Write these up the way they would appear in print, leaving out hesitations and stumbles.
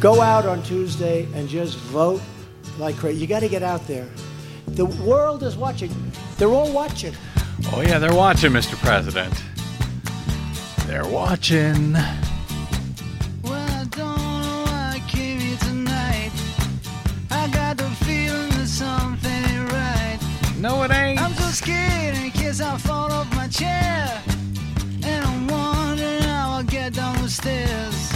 Go out on Tuesday and just vote like crazy. You got to get out there. The world is watching. They're all watching. Oh, yeah, they're watching, Mr. President. They're watching. Well, I don't know why I came here tonight. I got the feeling that something ain't right. No, it ain't. I'm so scared in case I fall off my chair. And I'm wondering how I'll get down the stairs.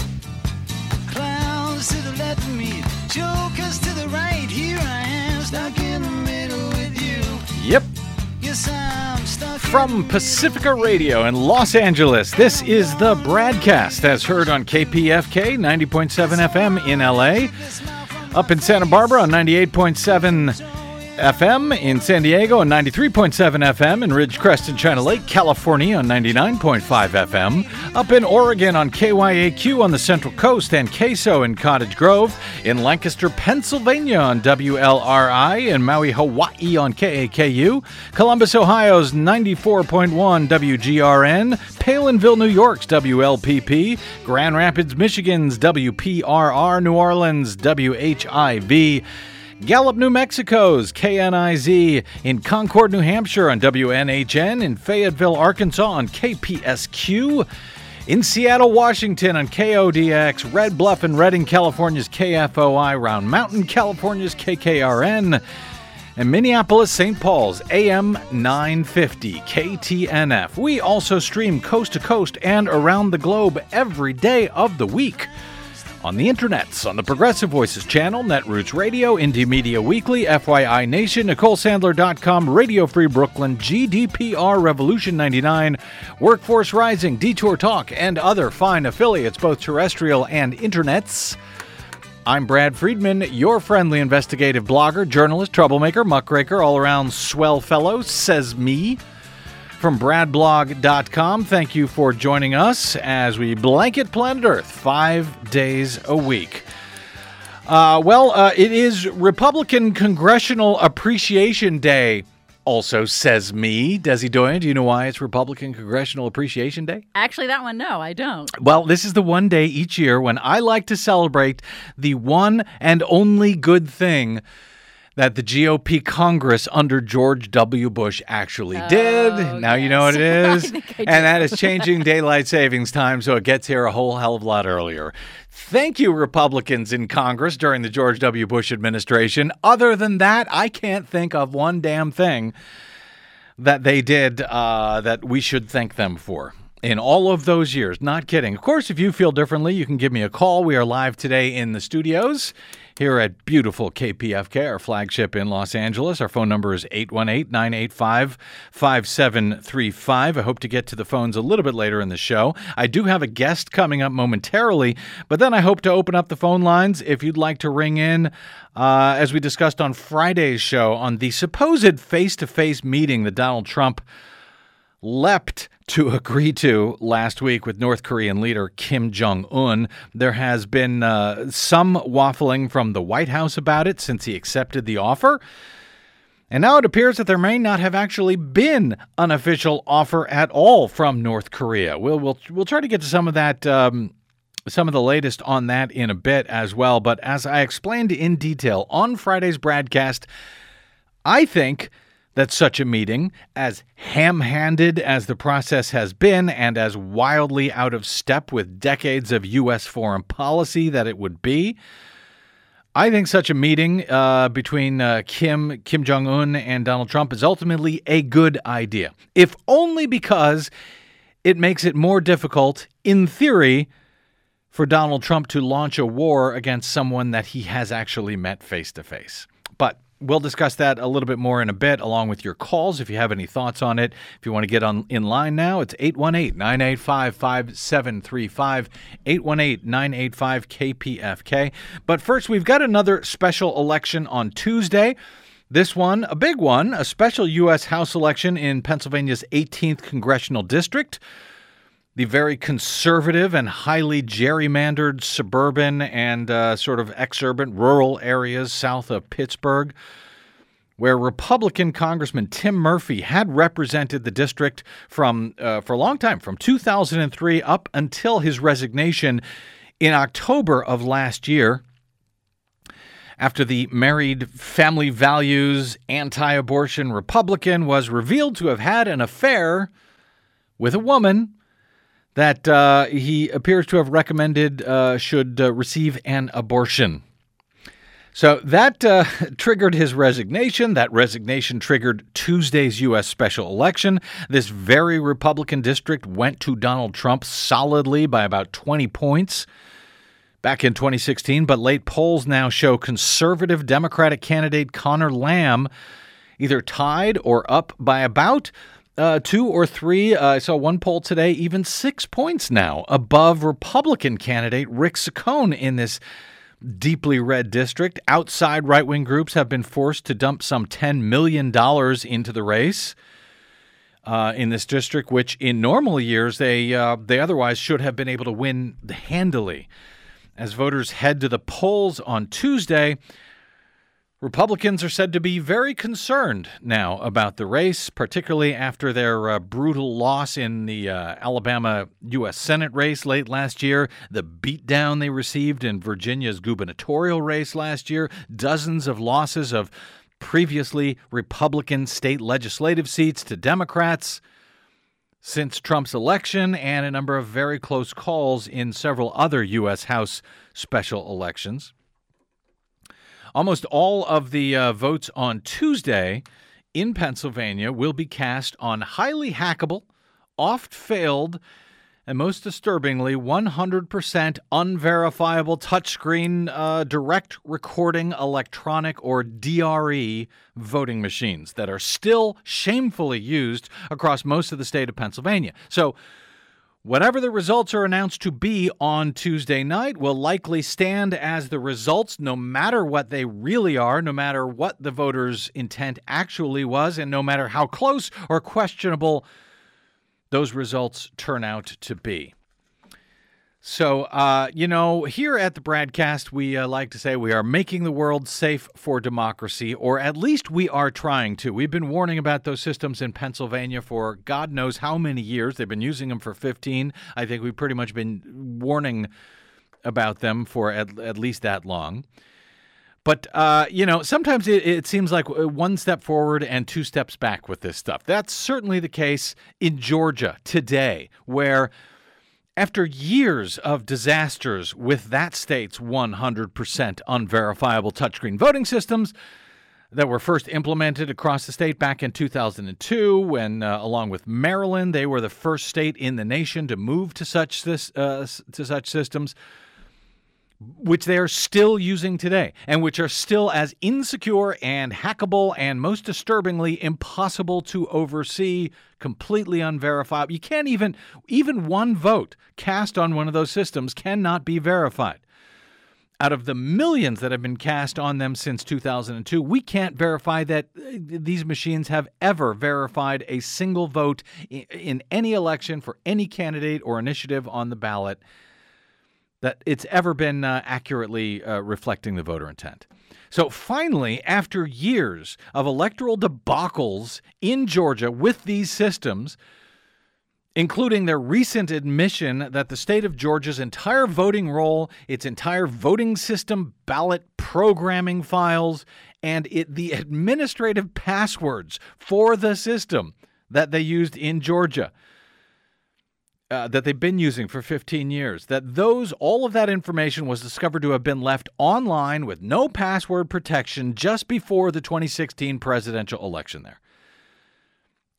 Clowns to the left of me, jokers to the right. Here I am, stuck in the middle with you. Yep. From Pacifica Radio in Los Angeles, this is the Bradcast, as heard on KPFK 90.7 FM in LA, up in Santa Barbara on 98.7 FM in San Diego, and 93.7 FM in Ridgecrest and China Lake, California on 99.5 FM, up in Oregon on KYAQ on the Central Coast and Queso in Cottage Grove, in Lancaster, Pennsylvania on WLRI, in Maui, Hawaii on KAKU, Columbus, Ohio's 94.1 WGRN, Palinville, New York's WLPP, Grand Rapids, Michigan's WPRR, New Orleans' WHIV, Gallup, New Mexico's KNIZ, in Concord, New Hampshire on WNHN, in Fayetteville, Arkansas on KPSQ, in Seattle, Washington on KODX, Red Bluff and Redding, California's KFOI, Round Mountain, California's KKRN, and Minneapolis, St. Paul's AM 950 KTNF. We also stream coast to coast and around the globe every day of the week. On the internets, on the Progressive Voices channel, Netroots Radio, Indie Media Weekly, FYI Nation, NicoleSandler.com, Radio Free Brooklyn, GDPR Revolution 99, Workforce Rising, Detour Talk, and other fine affiliates, both terrestrial and internets. I'm Brad Friedman, your friendly investigative blogger, journalist, troublemaker, muckraker, all-around swell fellow, says me. From Bradblog.com, thank you for joining us as we blanket planet Earth 5 days a week. It is Republican Congressional Appreciation Day, also says me. Desi Doyen, do you know why it's Republican Congressional Appreciation Day? Actually, that one, no, I don't. Well, this is the one day each year when I like to celebrate the one and only good thing that the GOP Congress under George W. Bush actually did. Now yes. You know what it is. And that is changing daylight savings time, so it gets here a whole hell of a lot earlier. Thank you, Republicans in Congress during the George W. Bush administration. Other than that, I can't think of one damn thing that they did that we should thank them for. In all of those years. Not kidding. Of course, if you feel differently, you can give me a call. We are live today in the studios here at beautiful KPFK, our flagship in Los Angeles. Our phone number is 818-985-5735. I hope to get to the phones a little bit later in the show. I do have a guest coming up momentarily, but then I hope to open up the phone lines if you'd like to ring in. As we discussed on Friday's show, on the supposed face-to-face meeting that Donald Trump leapt to agree to last week with North Korean leader Kim Jong Un. There has been some waffling from the White House about it since he accepted the offer. And now it appears that there may not have actually been an official offer at all from North Korea. We'll try to get to some of that, some of the latest on that in a bit as well. But as I explained in detail on Friday's broadcast, I think that such a meeting, as ham-handed as the process has been and as wildly out of step with decades of U.S. foreign policy that it would be, I think such a meeting between Kim Jong-un and Donald Trump is ultimately a good idea, if only because it makes it more difficult, in theory, for Donald Trump to launch a war against someone that he has actually met face-to-face. But we'll discuss that a little bit more in a bit, along with your calls. If you have any thoughts on it, if you want to get on in line now, it's 818-985-5735, 818-985-KPFK. But first, we've got another special election on Tuesday. This one, a big one, a special U.S. House election in Pennsylvania's 18th Congressional District. The very conservative and highly gerrymandered suburban and sort of exurban rural areas south of Pittsburgh, where Republican Congressman Tim Murphy had represented the district for a long time, from 2003 up until his resignation In October of last year, after the married family values anti-abortion Republican was revealed to have had an affair with a woman that he appears to have recommended should receive an abortion. So that triggered his resignation. That resignation triggered Tuesday's U.S. special election. This very Republican district went to Donald Trump solidly by about 20 points back in 2016. But late polls now show conservative Democratic candidate Conor Lamb either tied or up by about 2 or 3. I saw one poll today, even 6 points now above Republican candidate Rick Saccone in this deeply red district. Outside right-wing groups have been forced to dump some $10 million into the race in this district, which in normal years they otherwise should have been able to win handily. As voters head to the polls on Tuesday, Republicans are said to be very concerned now about the race, particularly after their brutal loss in the Alabama U.S. Senate race late last year, the beatdown they received in Virginia's gubernatorial race last year, dozens of losses of previously Republican state legislative seats to Democrats since Trump's election, and a number of very close calls in several other U.S. House special elections. Almost all of the votes on Tuesday in Pennsylvania will be cast on highly hackable, oft-failed, and most disturbingly, 100% unverifiable touchscreen direct recording electronic or DRE voting machines that are still shamefully used across most of the state of Pennsylvania. So whatever the results are announced to be on Tuesday night will likely stand as the results, no matter what they really are, no matter what the voters' intent actually was, and no matter how close or questionable those results turn out to be. So, you know, here at the Bradcast, we like to say we are making the world safe for democracy, or at least we are trying to. We've been warning about those systems in Pennsylvania for God knows how many years. They've been using them for 15. I think we've pretty much been warning about them for at least that long. But, you know, sometimes it seems like one step forward and two steps back with this stuff. That's certainly the case in Georgia today, where after years of disasters with that state's 100% unverifiable touchscreen voting systems that were first implemented across the state back in 2002, when, along with Maryland, they were the first state in the nation to move to such systems, which they are still using today and which are still as insecure and hackable and, most disturbingly, impossible to oversee, completely unverifiable. You can't even one vote cast on one of those systems cannot be verified. Out of the millions that have been cast on them since 2002, we can't verify that these machines have ever verified a single vote in any election for any candidate or initiative on the ballot that it's ever been accurately reflecting the voter intent. So finally, after years of electoral debacles in Georgia with these systems, including their recent admission that the state of Georgia's entire voting roll, its entire voting system, ballot programming files, and the administrative passwords for the system that they used in Georgia, that they've been using for 15 years, that all of that information was discovered to have been left online with no password protection just before the 2016 presidential election there.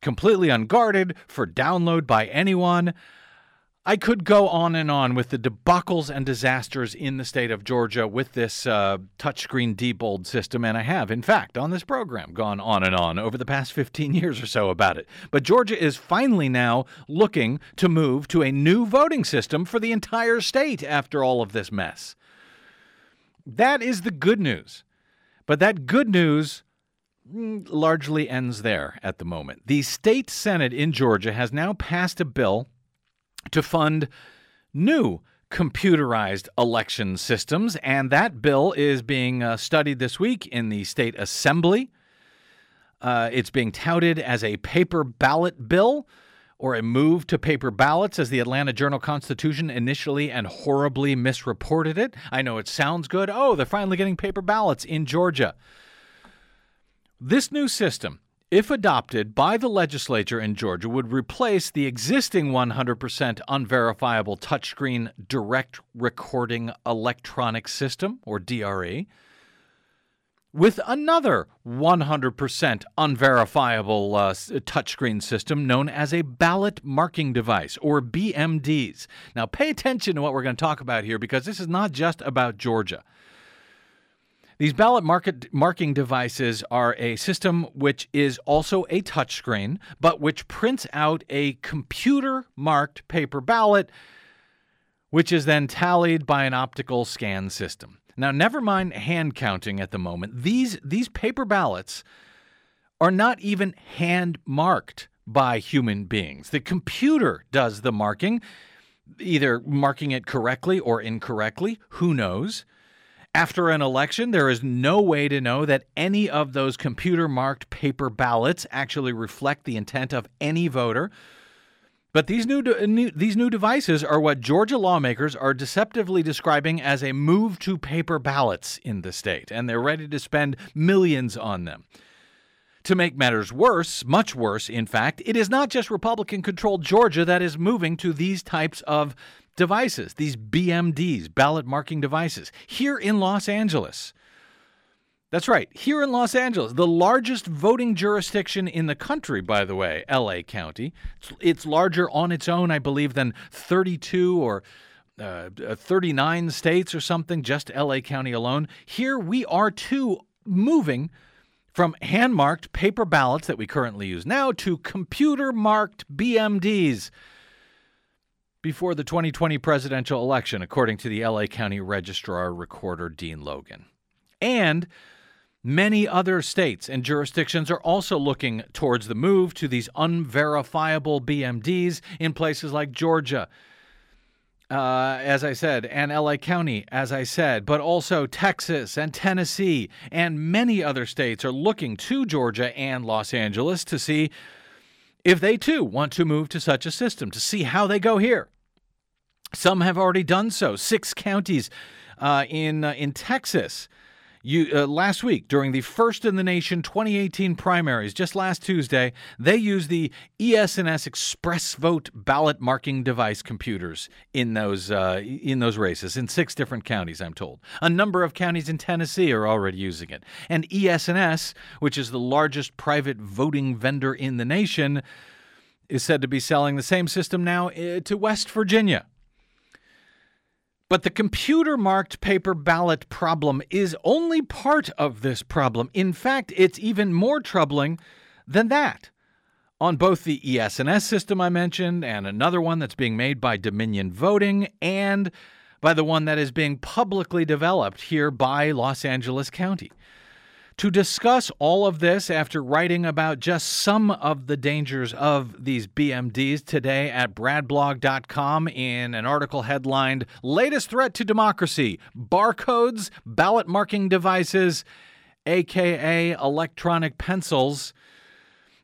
Completely unguarded for download by anyone. I could go on and on with the debacles and disasters in the state of Georgia with this touchscreen Diebold system, and I have, in fact, on this program, gone on and on over the past 15 years or so about it. But Georgia is finally now looking to move to a new voting system for the entire state after all of this mess. That is the good news. But that good news largely ends there at the moment. The state Senate in Georgia has now passed a bill to fund new computerized election systems, and that bill is being studied this week in the state assembly. It's being touted as a paper ballot bill or a move to paper ballots, as the Atlanta Journal-Constitution initially and horribly misreported it. I know it sounds good. Oh, they're finally getting paper ballots in Georgia. This new system, if adopted by the legislature in Georgia, would replace the existing 100% unverifiable touchscreen direct recording electronic system, or DRE, with another 100% unverifiable touchscreen system known as a ballot marking device, or BMDs. Now, pay attention to what we're going to talk about here, because this is not just about Georgia. These ballot marking devices are a system which is also a touchscreen, but which prints out a computer-marked paper ballot, which is then tallied by an optical scan system. Now, never mind hand counting at the moment. These paper ballots are not even hand marked by human beings. The computer does the marking, either marking it correctly or incorrectly. Who knows? After an election, there is no way to know that any of those computer-marked paper ballots actually reflect the intent of any voter. But these new devices are what Georgia lawmakers are deceptively describing as a move to paper ballots in the state, and they're ready to spend millions on them. To make matters worse, much worse, in fact, it is not just Republican-controlled Georgia that is moving to these types of devices, these BMDs, ballot marking devices, here in Los Angeles. That's right, here in Los Angeles, the largest voting jurisdiction in the country, by the way, L.A. County. It's larger on its own, I believe, than 32 or 39 states or something, just L.A. County alone. Here we are, too, moving from hand-marked paper ballots that we currently use now to computer-marked BMDs before the 2020 presidential election, according to the L.A. County Registrar-Recorder Dean Logan. And many other states and jurisdictions are also looking towards the move to these unverifiable BMDs in places like Georgia, as I said, and LA County, as I said, but also Texas and Tennessee, and many other states are looking to Georgia and Los Angeles to see if they too want to move to such a system, to see how they go here. Some have already done so. 6 counties in Texas. Last week, during the first-in-the-nation 2018 primaries, just last Tuesday, they used the ES&S ExpressVote ballot marking device computers in those races, in 6 different counties, I'm told. A number of counties in Tennessee are already using it. And ES&S, which is the largest private voting vendor in the nation, is said to be selling the same system now to West Virginia. But the computer-marked paper ballot problem is only part of this problem. In fact, it's even more troubling than that. On both the ES&S system I mentioned and another one that's being made by Dominion Voting and by the one that is being publicly developed here by Los Angeles County. To discuss all of this after writing about just some of the dangers of these BMDs today at Bradblog.com in an article headlined, Latest Threat to Democracy, Barcodes, Ballot Marking Devices, a.k.a. Electronic Pencils,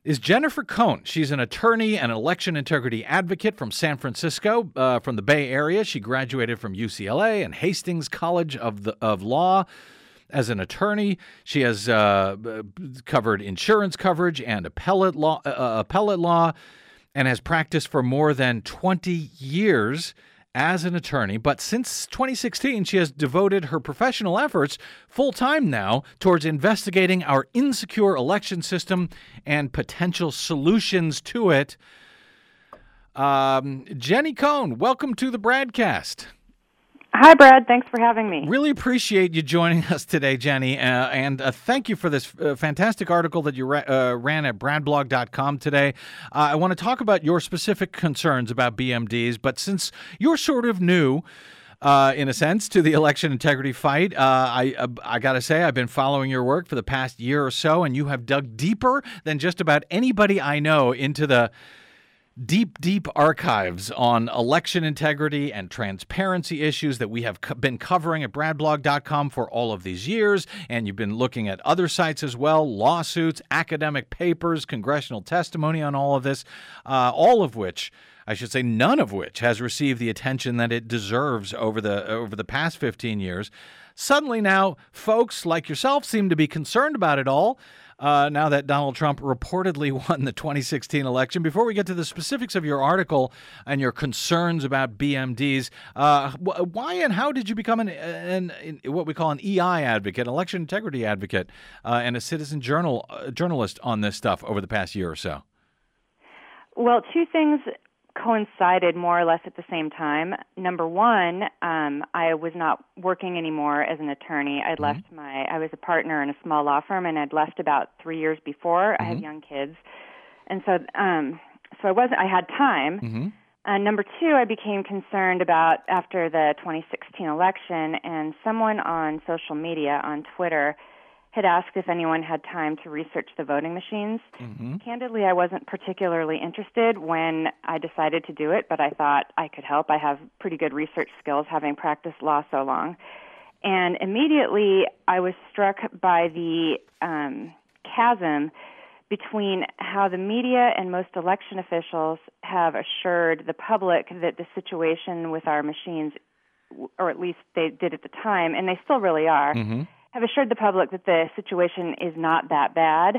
is Jennifer Cohn. She's an attorney and election integrity advocate from San Francisco, from the Bay Area. She graduated from UCLA and Hastings College of Law. As an attorney, she has covered insurance coverage and appellate law, and has practiced for more than 20 years as an attorney. But since 2016, she has devoted her professional efforts full-time now towards investigating our insecure election system and potential solutions to it. Jenny Cohn, welcome to the Bradcast. Hi, Brad. Thanks for having me. Really appreciate you joining us today, Jenny, and thank you for this fantastic article that you ran at Bradblog.com today. I want to talk about your specific concerns about BMDs, but since you're sort of new, in a sense, to the election integrity fight, I got to say I've been following your work for the past year or so, and you have dug deeper than just about anybody I know into the deep, deep archives on election integrity and transparency issues that we have been covering at Bradblog.com for all of these years. And you've been looking at other sites as well, lawsuits, academic papers, congressional testimony on all of this, all of which, I should say none of which, has received the attention that it deserves over the past 15 years. Suddenly now, folks like yourself seem to be concerned about it all. Now that Donald Trump reportedly won the 2016 election. Before we get to the specifics of your article and your concerns about BMDs, why and how did you become an what we call an EI advocate, an election integrity advocate, and a citizen journalist on this stuff over the past year or so? Well, two things coincided more or less at the same time. Number one, I was not working anymore as an attorney. I'd left I was a partner in a small law firm, and I'd left about 3 years before. I had young kids, and so I had time. Number two, I became concerned about after the 2016 election, and someone on social media on Twitter had asked if anyone had time to research the voting machines. Candidly, I wasn't particularly interested when I decided to do it, but I thought I could help. I have pretty good research skills, having practiced law so long. And immediately, I was struck by the chasm between how the media and most election officials have assured the public that the situation with our machines, or at least they did at the time, and they still really are, have assured the public that the situation is not that bad,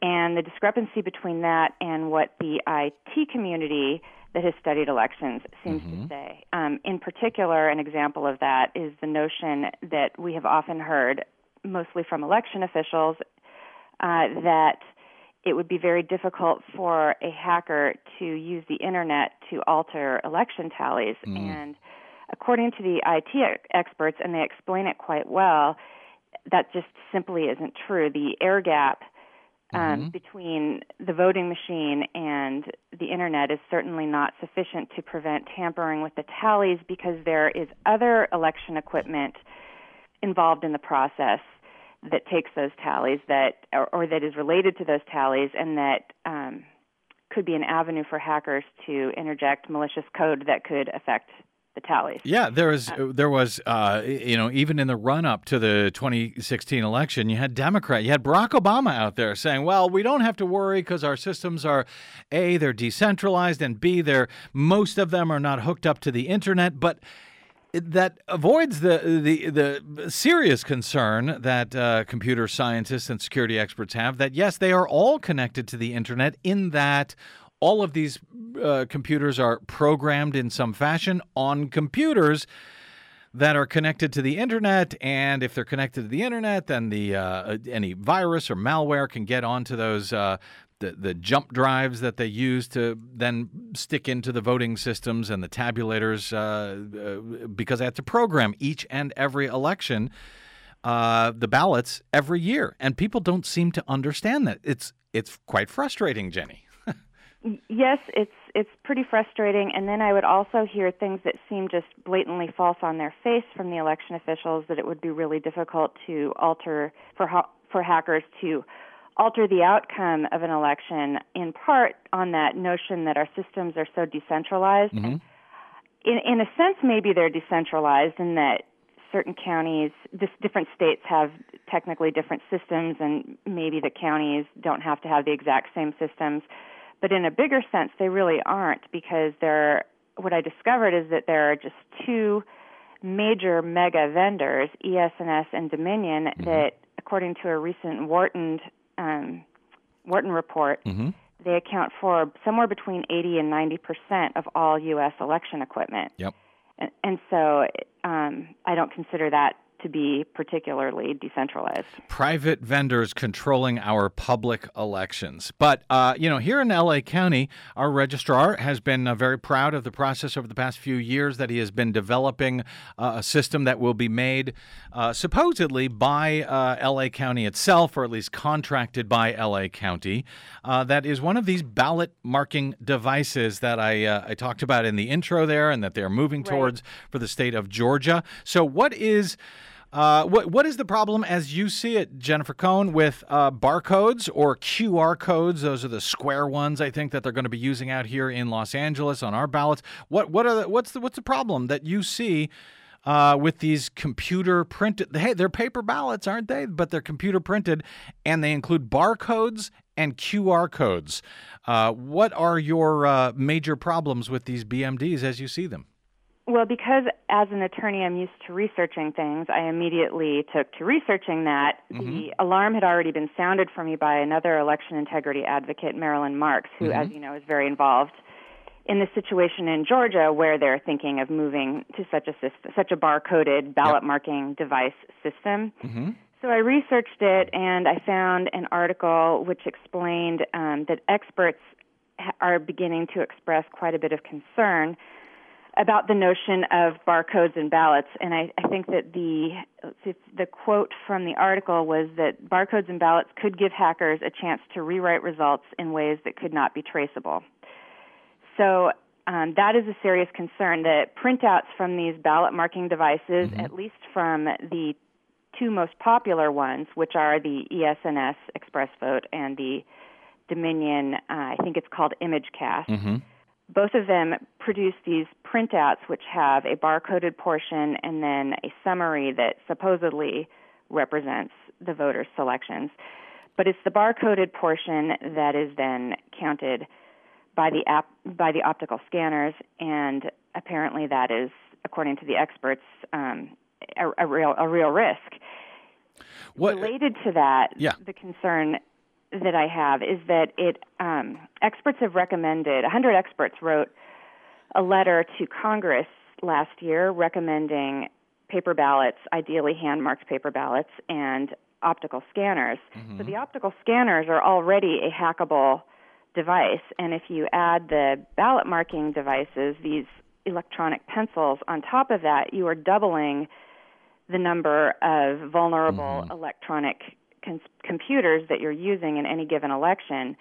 and the discrepancy between that and what the IT community that has studied elections seems to say. In particular, an example of that is the notion that we have often heard, mostly from election officials, that it would be very difficult for a hacker to use the internet to alter election tallies. And according to the IT experts, and they explain it quite well, that just simply isn't true. The air gap between the voting machine and the internet is certainly not sufficient to prevent tampering with the tallies, because there is other election equipment involved in the process that takes those tallies, that or that is related to those tallies, and that could be an avenue for hackers to interject malicious code that could affect the tallies. Yeah, there was you know, even in the run-up to the 2016 election, you had Barack Obama out there saying, well, we don't have to worry because our systems are, A, they're decentralized, and B, most of them are not hooked up to the internet, but that avoids the serious concern that computer scientists and security experts have that, yes, they are all connected to the internet in that all of these computers are programmed in some fashion on computers that are connected to the internet, and if they're connected to the internet, then any virus or malware can get onto those the jump drives that they use to then stick into the voting systems and the tabulators, because they have to program each and every election, the ballots every year, and people don't seem to understand that. It's quite frustrating, Jenny. Yes, it's pretty frustrating. And then I would also hear things that seem just blatantly false on their face from the election officials, that it would be really difficult to alter for hackers to alter the outcome of an election, in part on that notion that our systems are so decentralized. In a sense, maybe they're decentralized in that certain counties, different states have technically different systems, and maybe the counties don't have to have the exact same systems. But in a bigger sense, they really aren't, because what I discovered is that there are just two major mega vendors, ES&S and Dominion, that, according to a recent Wharton report, they account for somewhere between 80 and 90% of all U.S. election equipment. Yep. And so I don't consider that to be particularly decentralized. Private vendors controlling our public elections. But, you know, here in LA County, our registrar has been very proud of the process over the past few years that he has been developing a system that will be made supposedly by LA County itself, or at least contracted by LA County. That is one of these ballot marking devices that I talked about in the intro there, and that they're moving towards for the state of Georgia. So what is What is the problem as you see it, Jennifer Cohn, with barcodes or QR codes? Those are the square ones, I think, that they're going to be using out here in Los Angeles on our ballots. What's the problem that you see with these computer printed? Hey, they're paper ballots, aren't they? But they're computer printed, and they include barcodes and QR codes. What are your major problems with these BMDs as you see them? Well, because as an attorney I'm used to researching things, I immediately took to researching that. Mm-hmm. The alarm had already been sounded for me by another election integrity advocate, Marilyn Marks, who, mm-hmm. as you know, is very involved in the situation in Georgia where they're thinking of moving to such a bar-coded ballot, yep, marking device system. Mm-hmm. So I researched it, and I found an article which explained that experts are beginning to express quite a bit of concern about the notion of barcodes and ballots. And I think that the quote from the article was that barcodes and ballots could give hackers a chance to rewrite results in ways that could not be traceable. So that is a serious concern, that printouts from these ballot marking devices, mm-hmm. at least from the two most popular ones, which are the ES&S ExpressVote and the Dominion, I think it's called ImageCast, mm-hmm. both of them produce these printouts which have a barcoded portion and then a summary that supposedly represents the voters' selections. But it's the barcoded portion that is then counted by the app, by the optical scanners, and apparently that is, according to the experts, a real risk. What, related to that, yeah, the concern that I have is that it experts have recommended, 100 experts wrote a letter to Congress last year recommending paper ballots, ideally hand-marked paper ballots, and optical scanners. Mm-hmm. So the optical scanners are already a hackable device, and if you add the ballot marking devices, these electronic pencils, on top of that, you are doubling the number of vulnerable, mm-hmm. electronic computers that you're using in any given election.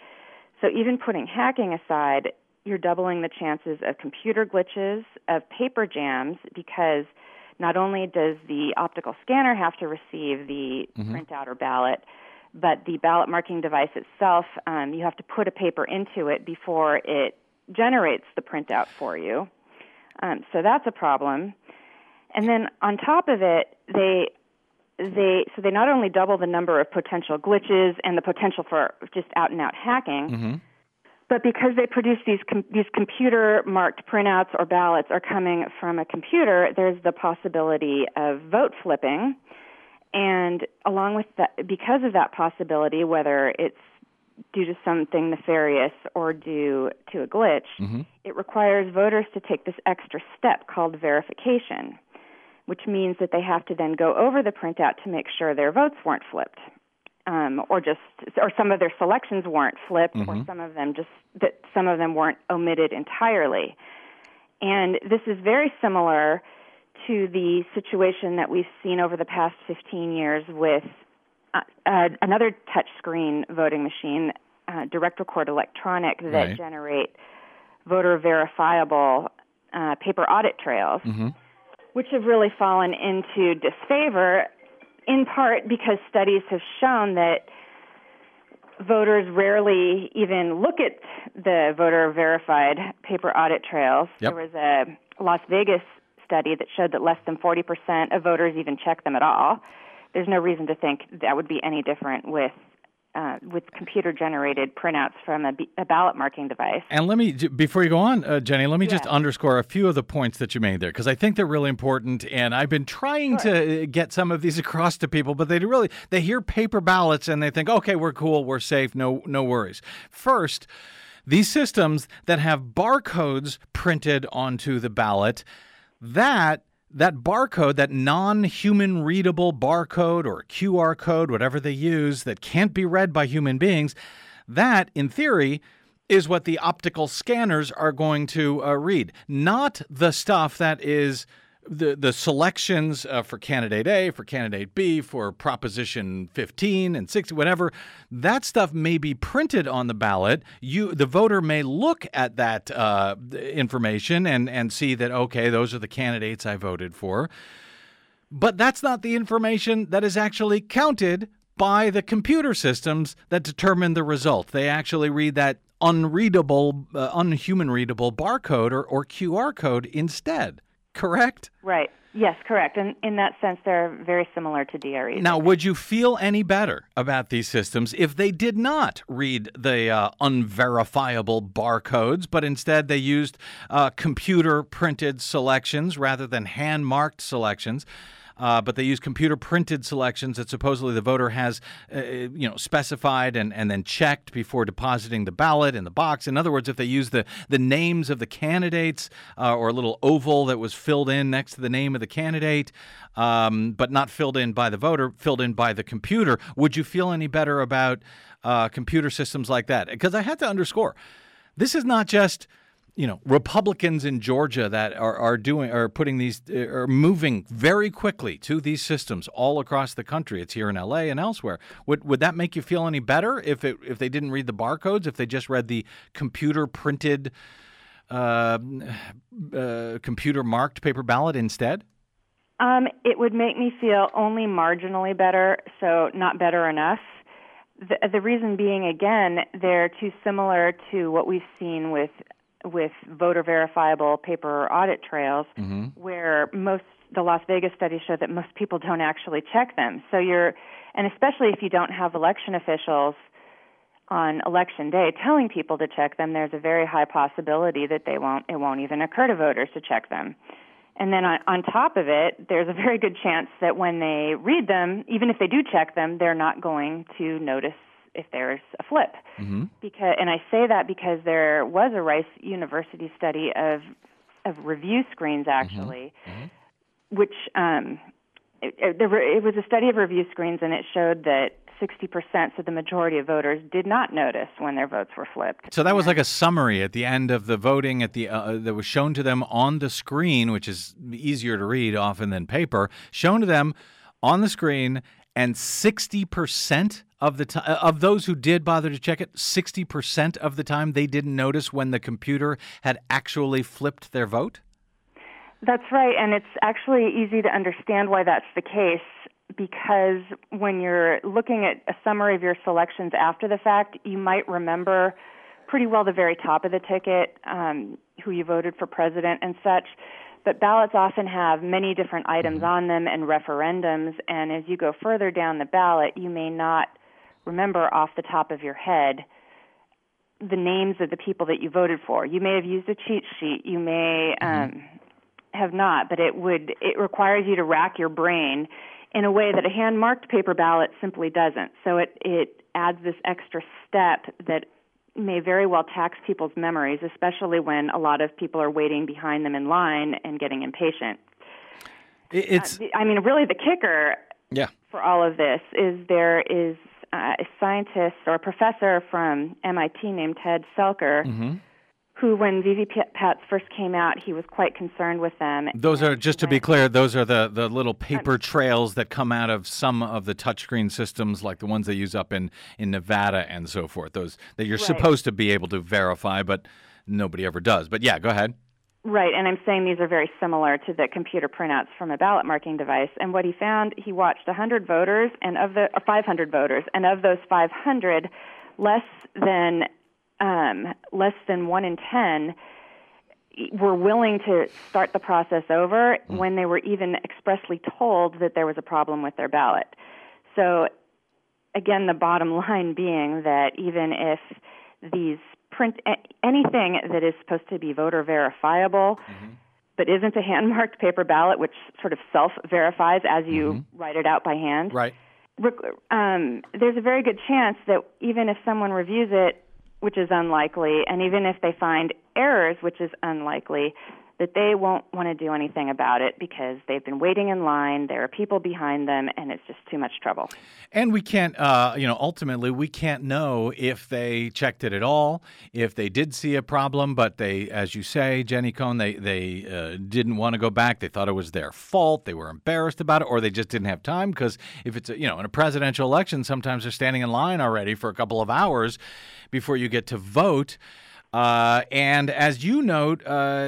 So even putting hacking aside, you're doubling the chances of computer glitches, of paper jams, because not only does the optical scanner have to receive the, mm-hmm. printout or ballot, but the ballot marking device itself, you have to put a paper into it before it generates the printout for you. So that's a problem. And then on top of it, they not only double the number of potential glitches and the potential for just out-and-out hacking, mm-hmm. but because they produce these computer-marked printouts or ballots are coming from a computer, there's the possibility of vote flipping. And along with that, because of that possibility, whether it's due to something nefarious or due to a glitch, mm-hmm. it requires voters to take this extra step called verification, which means that they have to then go over the printout to make sure their votes weren't flipped, or some of their selections weren't flipped, mm-hmm. or some of them weren't omitted entirely. And this is very similar to the situation that we've seen over the past 15 years with another touchscreen voting machine, direct record electronic, that right. generate voter verifiable paper audit trails, mm-hmm. which have really fallen into disfavor, in part because studies have shown that voters rarely even look at the voter-verified paper audit trails. Yep. There was a Las Vegas study that showed that less than 40% of voters even check them at all. There's no reason to think that would be any different with computer-generated printouts from a ballot marking device. And let me, before you go on, Jenny, let me just underscore a few of the points that you made there, because I think they're really important, and I've been trying to get some of these across to people, but they hear paper ballots and they think, okay, we're cool, we're safe, no worries. First, these systems that have barcodes printed onto the ballot, that barcode, that non-human readable barcode or QR code, whatever they use, that can't be read by human beings, that, in theory, is what the optical scanners are going to read, not the stuff that is the selections for candidate A, for candidate B, for Proposition 15 and 60, whatever. That stuff may be printed on the ballot. The voter may look at that information and see that, okay, those are the candidates I voted for. But that's not the information that is actually counted by the computer systems that determine the result. They actually read that unreadable, unhuman-readable barcode or QR code instead, correct? Right. Yes, correct. And in that sense, they're very similar to DREs. Now, would you feel any better about these systems if they did not read the unverifiable barcodes, but instead they used computer-printed selections rather than hand-marked selections? But they use computer-printed selections that supposedly the voter has, specified and then checked before depositing the ballot in the box. In other words, if they use the names of the candidates or a little oval that was filled in next to the name of the candidate, but not filled in by the voter, filled in by the computer, would you feel any better about computer systems like that? Because I have to underscore, this is not just Republicans in Georgia that are moving very quickly to these systems all across the country. It's here in L.A. and elsewhere. Would that make you feel any better if they didn't read the barcodes, if they just read the computer printed, computer marked paper ballot instead? It would make me feel only marginally better, so not better enough. The reason being, again, they're too similar to what we've seen with voter verifiable paper audit trails, mm-hmm. where the Las Vegas studies show that most people don't actually check them. So and especially if you don't have election officials on election day telling people to check them, there's a very high possibility that it won't even occur to voters to check them. And then on top of it, there's a very good chance that when they read them, even if they do check them, they're not going to notice if there's a flip. Mm-hmm. And I say that because there was a Rice University study of review screens, actually, mm-hmm. Mm-hmm. which it was a study of review screens, and it showed that 60%, so the majority of voters, did not notice when their votes were flipped. So that was like a summary at the end of the voting that was shown to them on the screen, which is easier to read often than paper, shown to them on the screen, and 60% of those who did bother to check it, 60% of the time they didn't notice when the computer had actually flipped their vote? That's right, and it's actually easy to understand why that's the case, because when you're looking at a summary of your selections after the fact, you might remember pretty well the very top of the ticket, who you voted for president and such. But ballots often have many different items on them and referendums, and as you go further down the ballot, you may not remember off the top of your head the names of the people that you voted for. You may have used a cheat sheet. You may have not, but it requires you to rack your brain in a way that a hand-marked paper ballot simply doesn't. So it adds this extra step that may very well tax people's memories, especially when a lot of people are waiting behind them in line and getting impatient. Really the kicker for all of this is there is a scientist or a professor from MIT named Ted Selker, mm-hmm. who, when VVPATs first came out, he was quite concerned with them. Those are, just to be clear, those are the little paper trails that come out of some of the touchscreen systems, like the ones they use up in Nevada and so forth, those that you're supposed to be able to verify, but nobody ever does. But yeah, go ahead. Right, and I'm saying these are very similar to the computer printouts from a ballot marking device. And what he found, he watched 500 voters, and of those 500, less than 1 in 10 were willing to start the process over when they were even expressly told that there was a problem with their ballot. So, again, the bottom line being that even if these anything that is supposed to be voter verifiable, mm-hmm. but isn't a hand-marked paper ballot, which sort of self-verifies as you mm-hmm. write it out by hand, right? There's a very good chance that even if someone reviews it, which is unlikely, and even if they find errors, which is unlikely, that they won't want to do anything about it because they've been waiting in line, there are people behind them, and it's just too much trouble. And we can't, ultimately, we can't know if they checked it at all, if they did see a problem, but they, as you say, Jenny Cohn, they didn't want to go back. They thought it was their fault. They were embarrassed about it, or they just didn't have time because if it's, in a presidential election, sometimes they're standing in line already for a couple of hours before you get to vote. And as you note,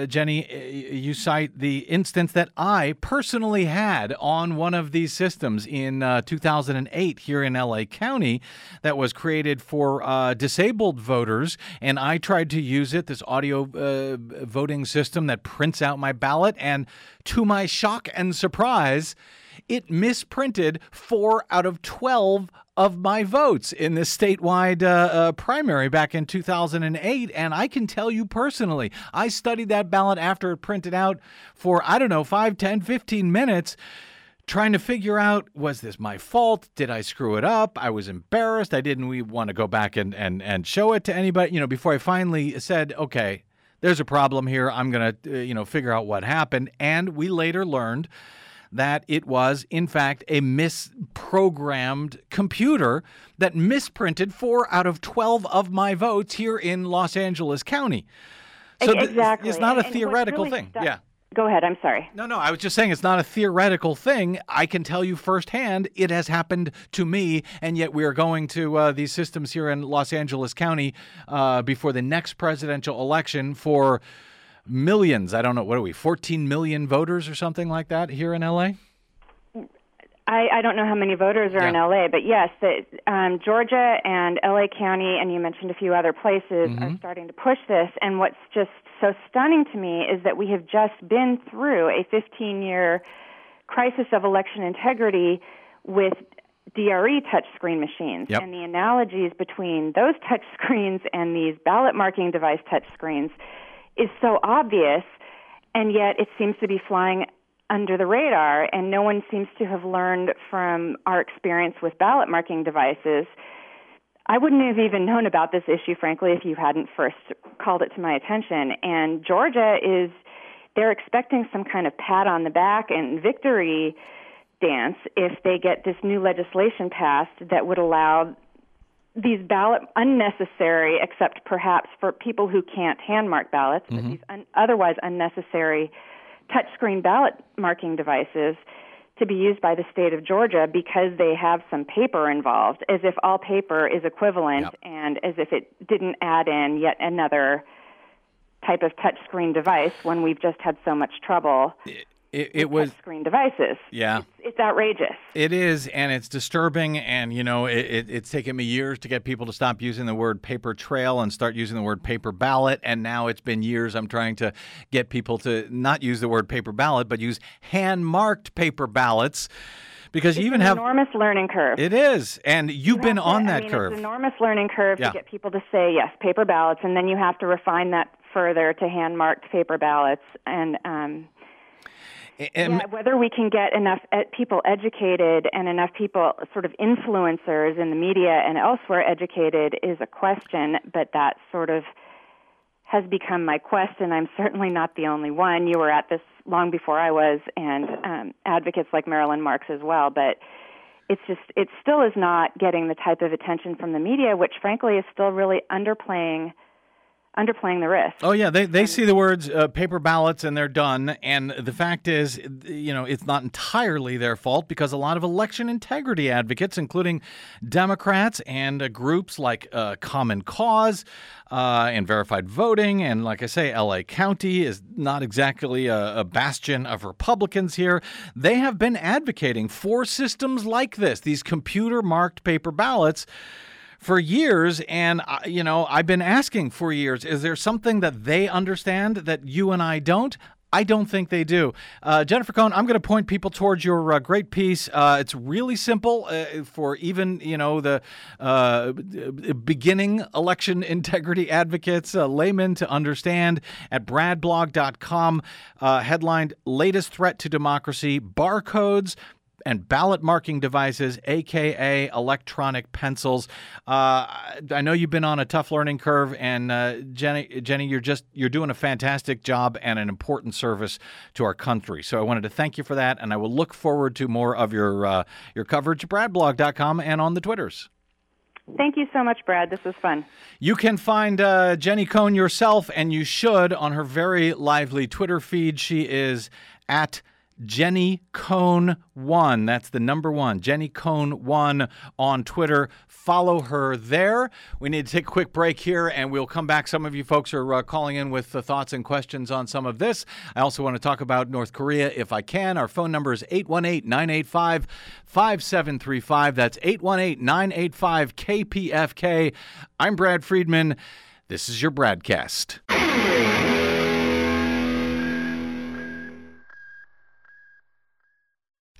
Jenny, you cite the instance that I personally had on one of these systems in 2008 here in L.A. County that was created for disabled voters. And I tried to use it, this audio voting system that prints out my ballot. And to my shock and surprise, it misprinted 4 out of 12 of my votes in this statewide primary back in 2008. And I can tell you personally, I studied that ballot after it printed out for, I don't know, 5, 10, 15 minutes, trying to figure out, was this my fault? Did I screw it up? I was embarrassed. I didn't want to go back and show it to anybody, you know, before I finally said, okay, there's a problem here. I'm going to, figure out what happened. And we later learned that it was, in fact, a misprogrammed computer that misprinted 4 out of 12 of my votes here in Los Angeles County. So exactly. It's not a theoretical thing. Yeah. Go ahead. I'm sorry. No. I was just saying it's not a theoretical thing. I can tell you firsthand it has happened to me, and yet we are going to these systems here in Los Angeles County before the next presidential election for millions. I don't know. What are we, 14 million voters or something like that here in L.A.? I don't know how many voters are in L.A., but yes, Georgia and L.A. County, and you mentioned a few other places, are starting to push this. And what's just so stunning to me is that we have just been through a 15-year crisis of election integrity with DRE touchscreen machines. Yep. And the analogies between those touchscreens and these ballot marking device touchscreens is so obvious, and yet it seems to be flying under the radar, and no one seems to have learned from our experience with ballot marking devices. I wouldn't have even known about this issue, frankly, if you hadn't first called it to my attention. And Georgia is, they're expecting some kind of pat on the back and victory dance if they get this new legislation passed that would allow these ballot, unnecessary, except perhaps for people who can't hand mark ballots, but these otherwise unnecessary touchscreen ballot marking devices to be used by the state of Georgia because they have some paper involved, as if all paper is equivalent and as if it didn't add in yet another type of touchscreen device when we've just had so much trouble. It was touchscreen devices. Yeah, it's outrageous. It is, and it's disturbing, and it's taken me years to get people to stop using the word paper trail and start using the word paper ballot. And now it's been years I'm trying to get people to not use the word paper ballot, but use hand-marked paper ballots, because you even have an enormous learning curve. It is, and you've been on that curve. It's an enormous learning curve to get people to say yes, paper ballots, and then you have to refine that further to hand-marked paper ballots, and whether we can get enough people educated and enough people, sort of influencers in the media and elsewhere, educated is a question, but that sort of has become my quest, and I'm certainly not the only one. You were at this long before I was, and advocates like Marilyn Marks as well, but it's just, it still is not getting the type of attention from the media, which frankly is still really underplaying the risk. Oh, yeah. They see the words paper ballots and they're done. And the fact is, it's not entirely their fault, because a lot of election integrity advocates, including Democrats and groups like Common Cause and Verified Voting. And like I say, L.A. County is not exactly a bastion of Republicans here. They have been advocating for systems like this, these computer-marked paper ballots, for years, and, I've been asking for years, is there something that they understand that you and I don't? I don't think they do. Jennifer Cohn, I'm going to point people towards your great piece. It's really simple for even, the beginning election integrity advocates, laymen to understand, at Bradblog.com, headlined Latest Threat to Democracy, Barcodes and Ballot Marking Devices, a.k.a. Electronic Pencils. I know you've been on a tough learning curve, and Jenny, you're doing a fantastic job and an important service to our country. So I wanted to thank you for that, and I will look forward to more of your coverage at Bradblog.com and on the Twitters. Thank you so much, Brad. This was fun. You can find Jenny Cohn yourself, and you should, on her very lively Twitter feed. She is at Jenny Cohn 1. That's the number one. Jenny Cohn 1 on Twitter. Follow her there. We need to take a quick break here, and we'll come back. Some of you folks are calling in with thoughts and questions on some of this. I also want to talk about North Korea if I can. Our phone number is 818-985-5735. That's 818-985-KPFK. I'm Brad Friedman. This is your Bradcast.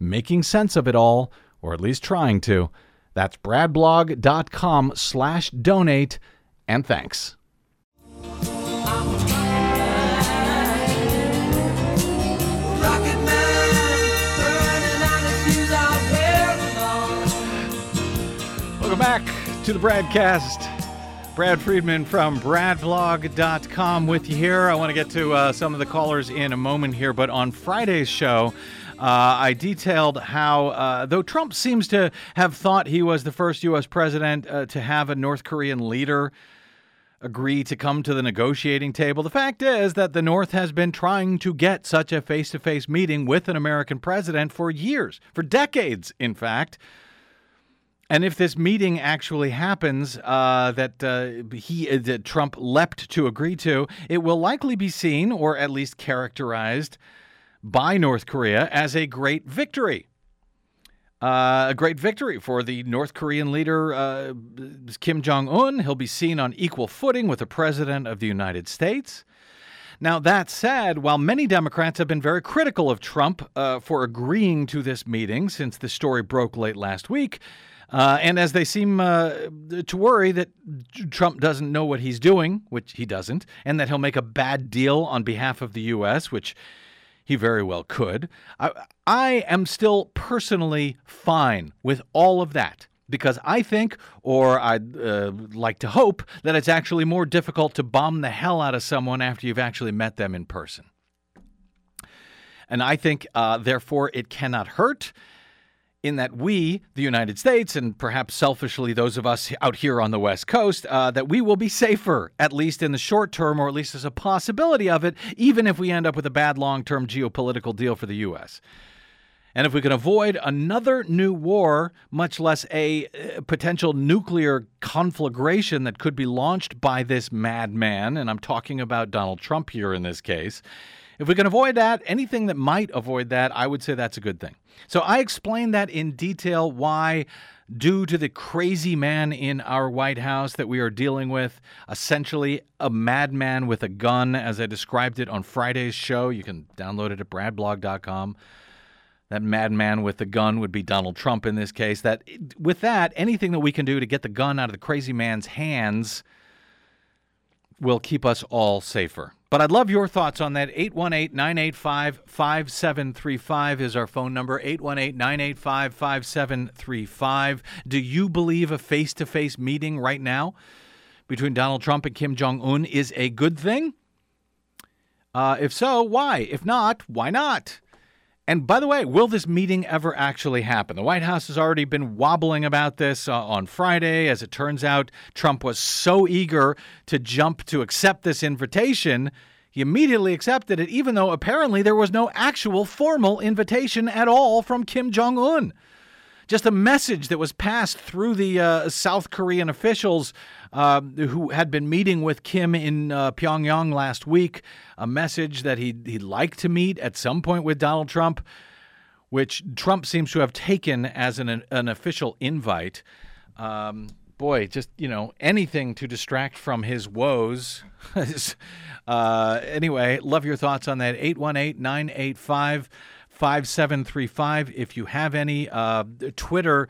making sense of it all, or at least trying to. That's Bradblog.com/donate, and thanks. Welcome back to the Bradcast. Brad Friedman from Bradblog.com with you here. I want to get to some of the callers in a moment here, but on Friday's show, I detailed how, though Trump seems to have thought he was the first U.S. president to have a North Korean leader agree to come to the negotiating table, the fact is that the North has been trying to get such a face-to-face meeting with an American president for years, for decades, in fact. And if this meeting actually happens, that Trump leapt to agree to, it will likely be seen, or at least characterized by North Korea, as a great victory for the North Korean leader, Kim Jong Un. He'll be seen on equal footing with the president of the United States. Now, that said, while many Democrats have been very critical of Trump for agreeing to this meeting since the story broke late last week, and as they seem to worry that Trump doesn't know what he's doing, which he doesn't, and that he'll make a bad deal on behalf of the U.S., which he very well could. I am still personally fine with all of that because I think, or I'd like to hope, that it's actually more difficult to bomb the hell out of someone after you've actually met them in person. And I think, therefore, it cannot hurt in that we, the United States, and perhaps selfishly those of us out here on the West Coast, that we will be safer, at least in the short term, or at least there's a possibility of it, even if we end up with a bad long-term geopolitical deal for the U.S. And if we can avoid another new war, much less a potential nuclear conflagration that could be launched by this madman, and I'm talking about Donald Trump here in this case, if we can avoid that, anything that might avoid that, I would say that's a good thing. So I explained that in detail why, due to the crazy man in our White House that we are dealing with, essentially a madman with a gun, as I described it on Friday's show. You can download it at Bradblog.com. That madman with the gun would be Donald Trump in this case. That, with that, anything that we can do to get the gun out of the crazy man's hands will keep us all safer. But I'd love your thoughts on that. 818-985-5735 is our phone number, 818-985-5735. Do you believe a face-to-face meeting right now between Donald Trump and Kim Jong-un is a good thing? If so, why? If not, why not? And by the way, will this meeting ever actually happen? The White House has already been wobbling about this on Friday. As it turns out, Trump was so eager to jump to accept this invitation, he immediately accepted it, even though apparently there was no actual formal invitation at all from Kim Jong-un. Just a message that was passed through the South Korean officials who had been meeting with Kim in Pyongyang last week, a message that he'd like to meet at some point with Donald Trump. which Trump seems to have taken as an official invite. Boy, just, you know, anything to distract from his woes. Anyway, love your thoughts on that. 818-985-5735 if you have any. Twitter,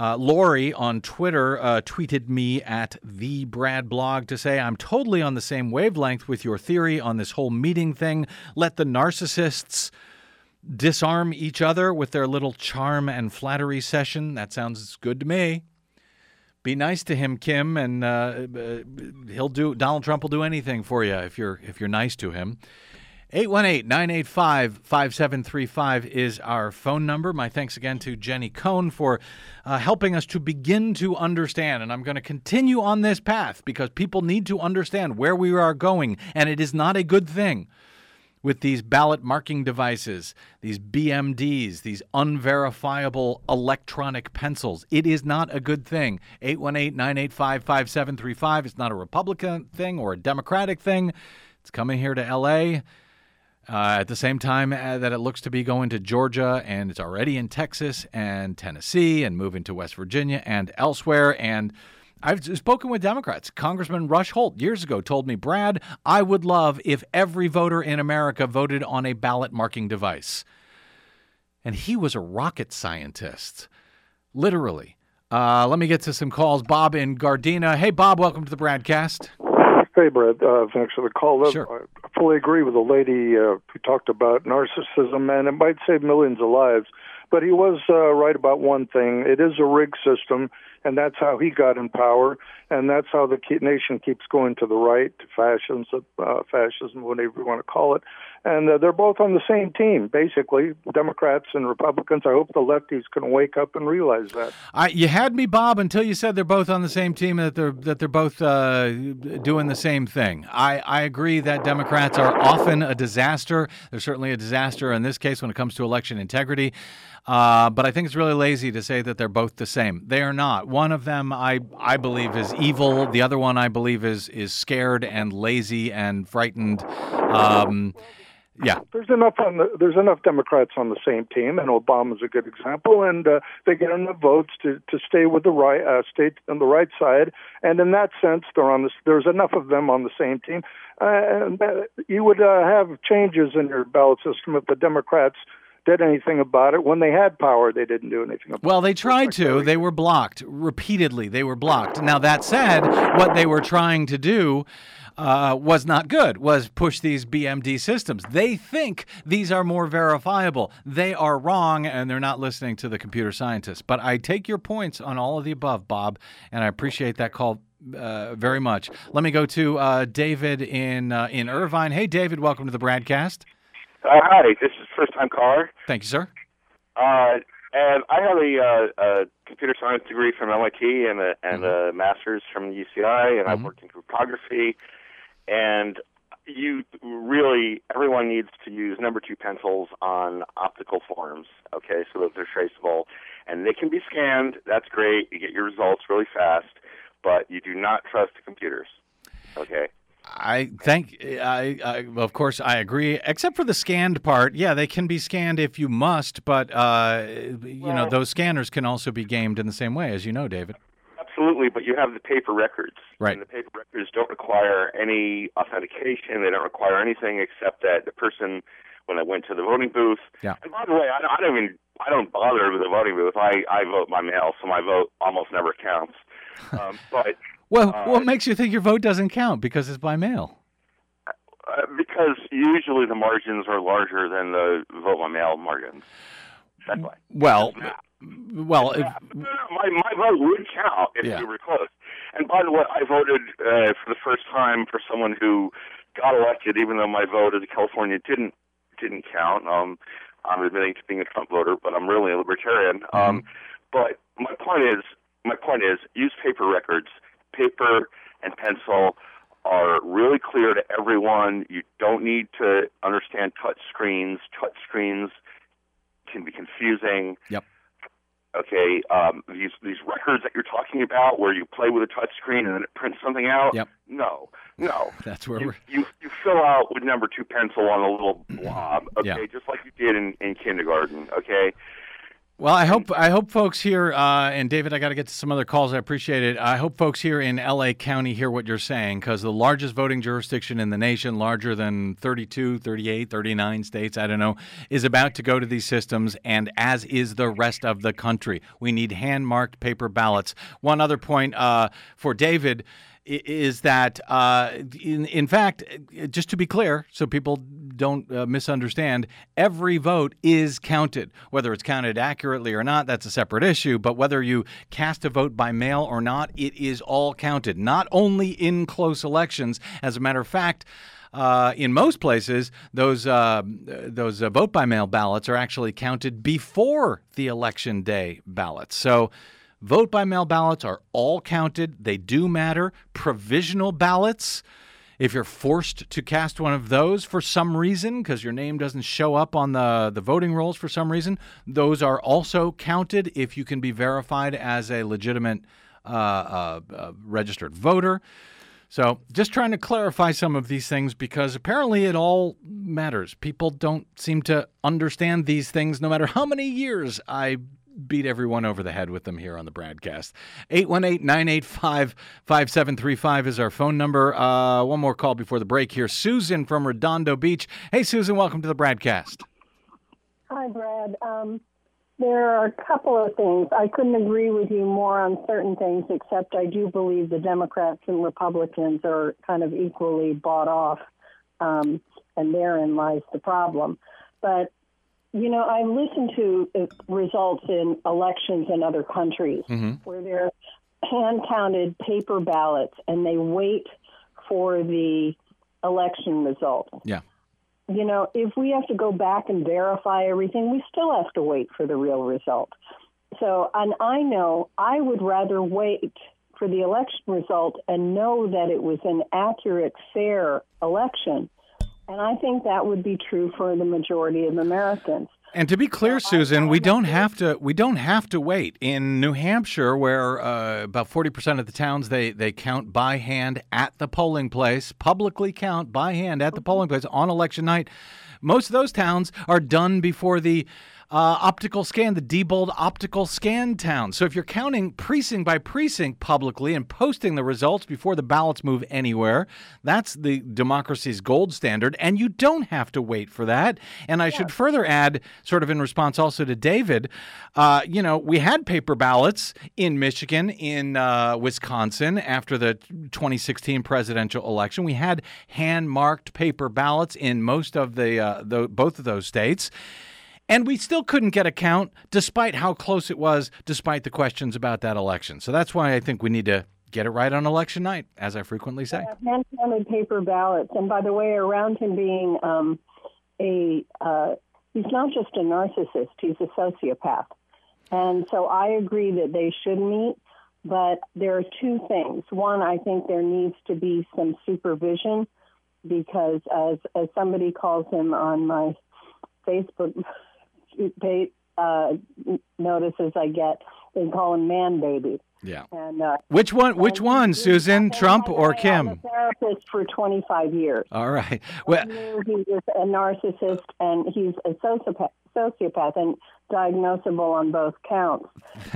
Lori on Twitter tweeted me at the Brad Blog to say, I'm totally on the same wavelength with your theory on this whole meeting thing. Let the narcissists disarm each other with their little charm and flattery session. That sounds good to me. Be nice to him, Kim, and Donald Trump will do anything for you if you're nice to him. 818-985-5735 is our phone number. My thanks again to Jenny Cohn for helping us to begin to understand. And I'm going to continue on this path because people need to understand where we are going. And it is not a good thing with these ballot marking devices, these BMDs, these unverifiable electronic pencils. It is not a good thing. 818-985-5735. It's not a Republican thing or a Democratic thing. It's coming here to L.A. At the same time that it looks to be going to Georgia, and it's already in Texas and Tennessee and moving to West Virginia and elsewhere. And I've spoken with Democrats. Congressman Rush Holt years ago told me, Brad, I would love if every voter in America voted on a ballot marking device. And he was a rocket scientist, literally. Let me get to some calls. Bob in Gardena. Hey, Bob, welcome to the Bradcast. Hey, Brad. Thanks for the call. Sure. I fully agree with the lady who talked about narcissism, and it might save millions of lives. But he was right about one thing. It is a rigged system, and that's how he got in power, and that's how the nation keeps going to the right, to fascism, whatever you want to call it. And they're both on the same team, basically, Democrats and Republicans. I hope the lefties can wake up and realize that. You had me, Bob, until you said they're both on the same team and that they're both doing the same thing. I agree that Democrats are often a disaster. They're certainly a disaster in this case when it comes to election integrity. But I think it's really lazy to say that they're both the same. They are not. One of them, I believe, is evil. The other one, I believe, is scared and lazy and frightened. Yeah, there's enough Democrats on the same team, and Obama's a good example, and they get enough votes to stay with the right, stay on the right side, and in that sense, there's enough of them on the same team. You would have changes in your ballot system if the Democrats did anything about it. When they had power, they didn't do anything about it. Well, they tried to. They were blocked. Repeatedly, they were blocked. Now, that said, what they were trying to do was not good, was push these BMD systems. They think these are more verifiable. They are wrong, and they're not listening to the computer scientists. But I take your points on all of the above, Bob, and I appreciate that call very much. Let me go to David in Irvine. Hey, David, welcome to the Bradcast. Hi, this is first-time caller. Thank you, sir. And I have a computer science degree from MIT and a master's from UCI, and I've worked in cryptography. And everyone needs to use number 2 pencils on optical forms, okay, so that they're traceable. And they can be scanned. That's great. You get your results really fast, but you do not trust the computers, okay? Of course, I agree, except for the scanned part. Yeah, they can be scanned if you must, but, those scanners can also be gamed in the same way, as you know, David. Absolutely, but you have the paper records. Right. And the paper records don't require any authentication. They don't require anything except that the person, when I went to the voting booth. Yeah. And by the way, I don't bother with the voting booth. I vote by mail, so my vote almost never counts. But... Well, what makes you think your vote doesn't count because it's by mail? Because usually the margins are larger than the vote by mail margins. That's why. My vote would count if you were close. And by the way, I voted for the first time for someone who got elected, even though my vote as a California didn't count. I'm admitting to being a Trump voter, but I'm really a libertarian. But my point is, use paper records. Paper and pencil are really clear to everyone. You don't need to understand touch screens. Touch screens can be confusing. Yep. okay, these records that you're talking about where you play with a touch screen and then it prints something out? Yep. No. That's where you fill out with number two pencil on a little blob, okay, yeah. Just like you did in kindergarten, okay? Well, I hope folks here, and David, I got to get to some other calls. I appreciate it. I hope folks here in L.A. County hear what you're saying, because the largest voting jurisdiction in the nation, larger than 32, 38, 39 states, I don't know, is about to go to these systems, and as is the rest of the country. We need hand-marked paper ballots. One other point for David is that, in fact, just to be clear, so people don't misunderstand, every vote is counted. Whether it's counted accurately or not, that's a separate issue. But whether you cast a vote by mail or not, it is all counted, not only in close elections. As a matter of fact, in most places, those vote-by-mail ballots are actually counted before the election day ballots. So vote-by-mail ballots are all counted. They do matter. Provisional ballots, if you're forced to cast one of those for some reason, because your name doesn't show up on the voting rolls for some reason, those are also counted if you can be verified as a legitimate registered voter. So just trying to clarify some of these things, because apparently it all matters. People don't seem to understand these things, no matter how many years I beat everyone over the head with them here on the Bradcast. 818-985-5735 is our phone number. One more call before the break here. Susan from Redondo Beach. Hey, Susan, welcome to the Bradcast. Hi, Brad. There are a couple of things. I couldn't agree with you more on certain things, except I do believe the Democrats and Republicans are kind of equally bought off, and therein lies the problem. But you know, I've listened to results in elections in other countries where they're hand-counted paper ballots and they wait for the election results. Yeah. You know, if we have to go back and verify everything, we still have to wait for the real result. So, and I know I would rather wait for the election result and know that it was an accurate, fair election. And I think that would be true for the majority of Americans. And to be clear, Susan, we don't have to wait. In New Hampshire, where about 40% of the towns, they count by hand at the polling place, publicly count by hand at the polling place on election night. Most of those towns are done before the optical scan, the Diebold optical scan town. So if you're counting precinct by precinct publicly and posting the results before the ballots move anywhere, that's the democracy's gold standard, and you don't have to wait for that. And I should further add, sort of in response also to David, you know, we had paper ballots in Michigan, in Wisconsin after the 2016 presidential election. We had hand-marked paper ballots in most of the both of those states. And we still couldn't get a count, despite how close it was, despite the questions about that election. So that's why I think we need to get it right on election night, as I frequently say. Hand-counted paper ballots. And by the way, around him being he's not just a narcissist, he's a sociopath. And so I agree that they should meet, but there are two things. One, I think there needs to be some supervision, because as somebody calls him on my Facebook notices I get, they call him man baby. Yeah. And which one, Susan, Trump or Kim? I'm a therapist for 25 years. All right. Well, he's a narcissist and he's a sociopath and diagnosable on both counts.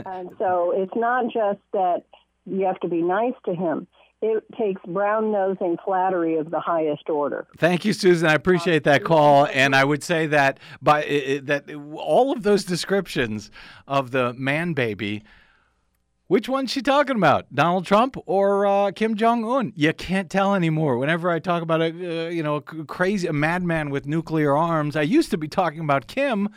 And so it's not just that you have to be nice to him. It takes brown-nosing flattery of the highest order. Thank you, Susan. I appreciate that call. And I would say that that all of those descriptions of the man baby, which one's she talking about? Donald Trump or Kim Jong Un? You can't tell anymore. Whenever I talk about a madman with nuclear arms, I used to be talking about Kim.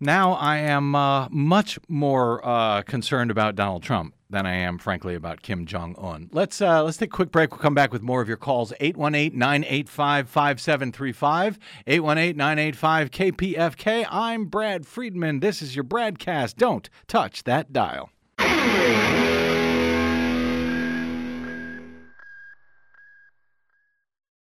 Now I am much more concerned about Donald Trump than I am, frankly, about Kim Jong-un. Let's take a quick break. We'll come back with more of your calls. 818-985-5735, 818-985-KPFK. I'm Brad Friedman. This is your Bradcast. Don't touch that dial.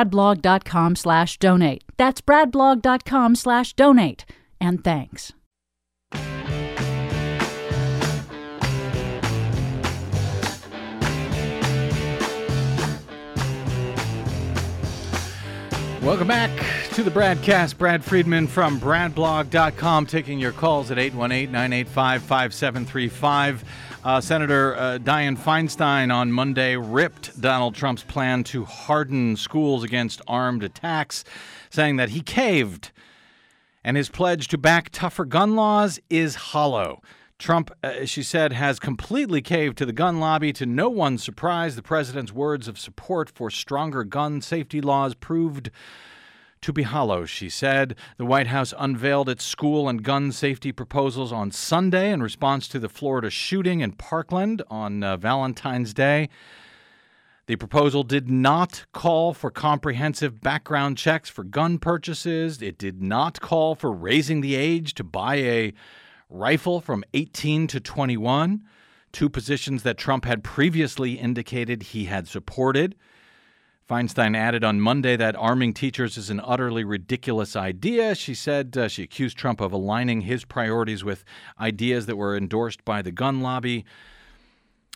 Bradblog.com/donate. That's Bradblog.com/donate. And thanks. Welcome back to the Bradcast. Brad Friedman from Bradblog.com taking your calls at 818-985-5735. Senator Dianne Feinstein on Monday ripped Donald Trump's plan to harden schools against armed attacks, saying that he caved and his pledge to back tougher gun laws is hollow. Trump, she said, has completely caved to the gun lobby. To no one's surprise, the president's words of support for stronger gun safety laws proved to be hollow, she said. The White House unveiled its school and gun safety proposals on Sunday in response to the Florida shooting in Parkland on Valentine's Day. The proposal did not call for comprehensive background checks for gun purchases. It did not call for raising the age to buy a rifle from 18 to 21, two positions that Trump had previously indicated he had supported. Feinstein added on Monday that arming teachers is an utterly ridiculous idea. She said she accused Trump of aligning his priorities with ideas that were endorsed by the gun lobby.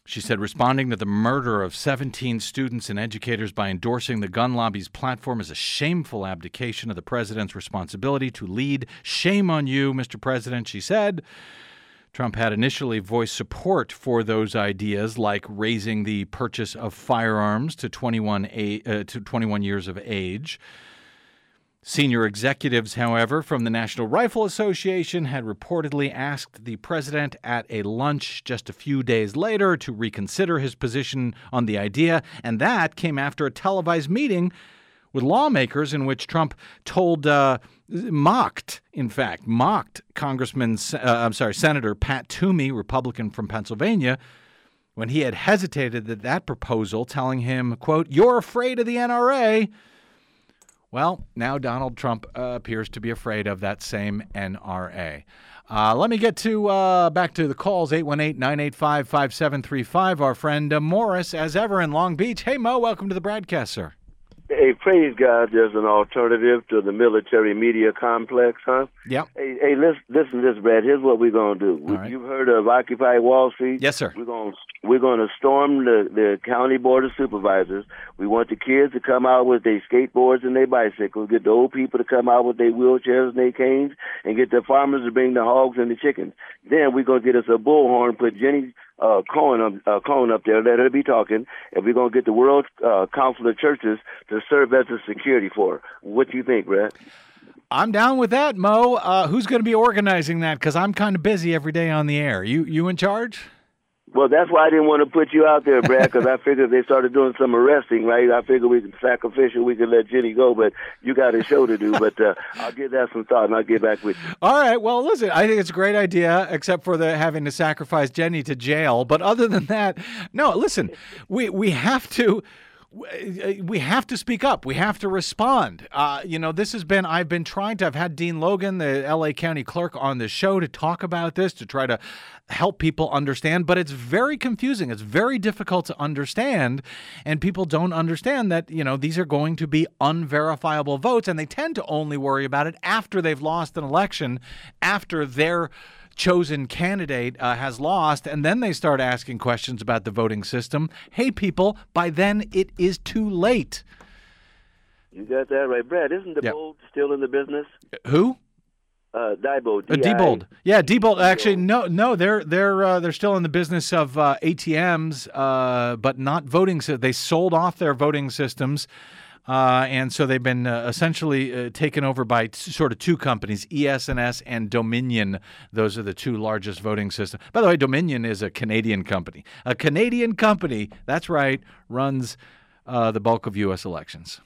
She said, responding to the murder of 17 students and educators by endorsing the gun lobby's platform is a shameful abdication of the president's responsibility to lead. Shame on you, Mr. President, she said. Trump had initially voiced support for those ideas, like raising the purchase of firearms to 21 years of age. Senior executives, however, from the National Rifle Association had reportedly asked the president at a lunch just a few days later to reconsider his position on the idea, and that came after a televised meeting with lawmakers in which Trump told, mocked Senator Pat Toomey, Republican from Pennsylvania, when he had hesitated at that proposal, telling him, quote, "You're afraid of the NRA." Well, now Donald Trump appears to be afraid of that same NRA. Let me get to back to the calls, 818-985-5735. Our friend Morris, as ever, in Long Beach. Hey, Mo, welcome to the Bradcast, sir. Hey, praise God there's an alternative to the military media complex, huh? Yeah. Hey, listen to this, Brad. Here's what we're going to do. Right. You've heard of Occupy Wall Street? Yes, sir. We're going to storm the county board of supervisors. We want the kids to come out with their skateboards and their bicycles, get the old people to come out with their wheelchairs and their canes, and get the farmers to bring the hogs and the chickens. Then we're going to get us a bullhorn, put Jenny Cohn up there, let her be talking, and we're going to get the World Council of Churches to serve as a security for her. What do you think, Brad? I'm down with that, Mo. Who's going to be organizing that? Because I'm kind of busy every day on the air. You in charge? Well, that's why I didn't want to put you out there, Brad, because I figured they started doing some arresting, right? I figured we could sacrificial, we could let Jenny go, but you got a show to do. But I'll give that some thought, and I'll get back with you. All right. Well, listen, I think it's a great idea, except for the having to sacrifice Jenny to jail. But other than that, no, listen, we have to speak up. We have to respond. I've had Dean Logan, the L.A. County Clerk, on the show to talk about this, to try to help people understand. But it's very confusing. It's very difficult to understand. And people don't understand that, these are going to be unverifiable votes. And they tend to only worry about it after they've lost an election, after their chosen candidate has lost, and then they start asking questions about the voting system. Hey, people, by then it is too late. You got that right, Brad. Isn't Diebold still in the business? Who? Diebold. Diebold. Yeah, Diebold. Actually, no, they're still in the business of ATMs, but not voting. So they sold off their voting systems. And so they've been essentially taken over by sort of two companies, ES&S and Dominion. Those are the two largest voting systems. By the way, Dominion is a Canadian company. A Canadian company, that's right, runs the bulk of U.S. elections.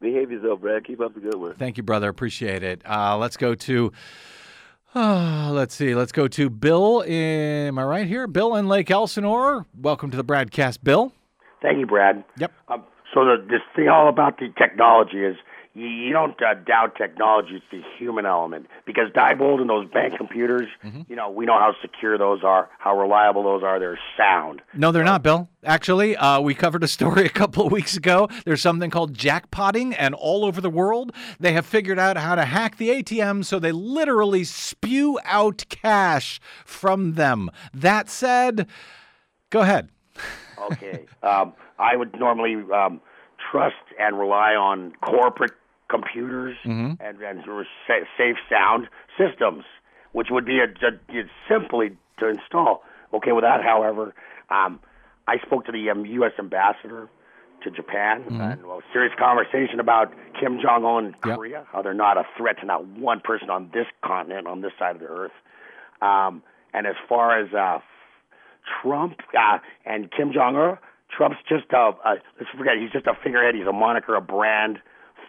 Behave yourself, Brad. Keep up the good work. Thank you, brother. Appreciate it. Let's go to... Let's go to Bill. Am I right here? Bill in Lake Elsinore. Welcome to the Bradcast, Bill. Thank you, Brad. Yep. This thing all about the technology is you don't doubt technology. It's the human element. Because Diebold and those bank computers, we know how secure those are, how reliable those are. They're sound. No, they're not, Bill. Actually, we covered a story a couple of weeks ago. There's something called jackpotting, and all over the world, they have figured out how to hack the ATMs so they literally spew out cash from them. That said, go ahead. Okay. I would normally trust and rely on corporate computers and safe sound systems, which would be simply to install. Okay, with that, however, I spoke to the U.S. ambassador to Japan and a serious conversation about Kim Jong Un and Korea, how they're not a threat to not one person on this continent, on this side of the earth. And as far as Trump and Kim Jong Un, Trump's just let's forget, he's just a figurehead. He's a moniker, a brand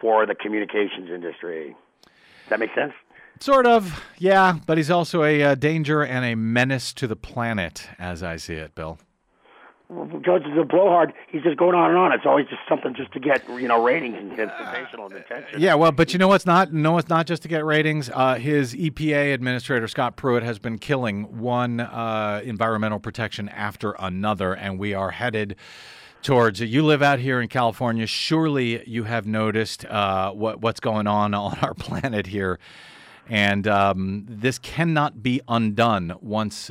for the communications industry. Does that make sense? Sort of, yeah, but he's also a danger and a menace to the planet, as I see it, Bill. Judge is a blowhard. He's just going on and on. It's always just something just to get ratings and sensational attention. Yeah, well, but you know what's not? No, it's not just to get ratings. His EPA administrator Scott Pruitt has been killing one environmental protection after another, and we are headed towards. You live out here in California. Surely you have noticed what's going on our planet here. And this cannot be undone once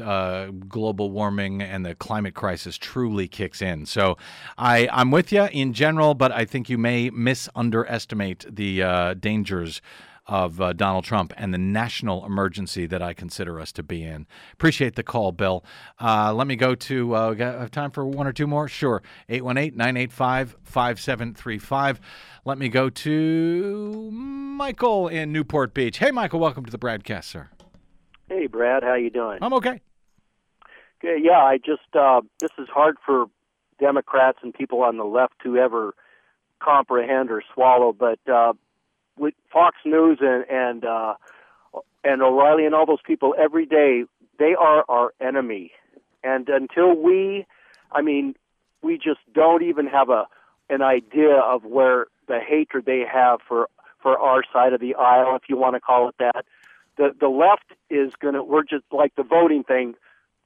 global warming and the climate crisis truly kicks in. So I'm with you in general, but I think you may underestimate the dangers of Donald Trump and the national emergency that I consider us to be in. Appreciate the call, Bill. Let me go to have time for one or two more? Sure. 818-985-5735. Let me go to Michael in Newport Beach. Hey, Michael, welcome to the Bradcast, sir. Hey, Brad. How you doing? I'm okay. Good. Yeah, I just this is hard for Democrats and people on the left to ever comprehend or swallow, but with Fox News and O'Reilly and all those people every day, they are our enemy. And until we just don't even have an idea of where the hatred they have for our side of the aisle, if you want to call it that. The left is we're just like the voting thing.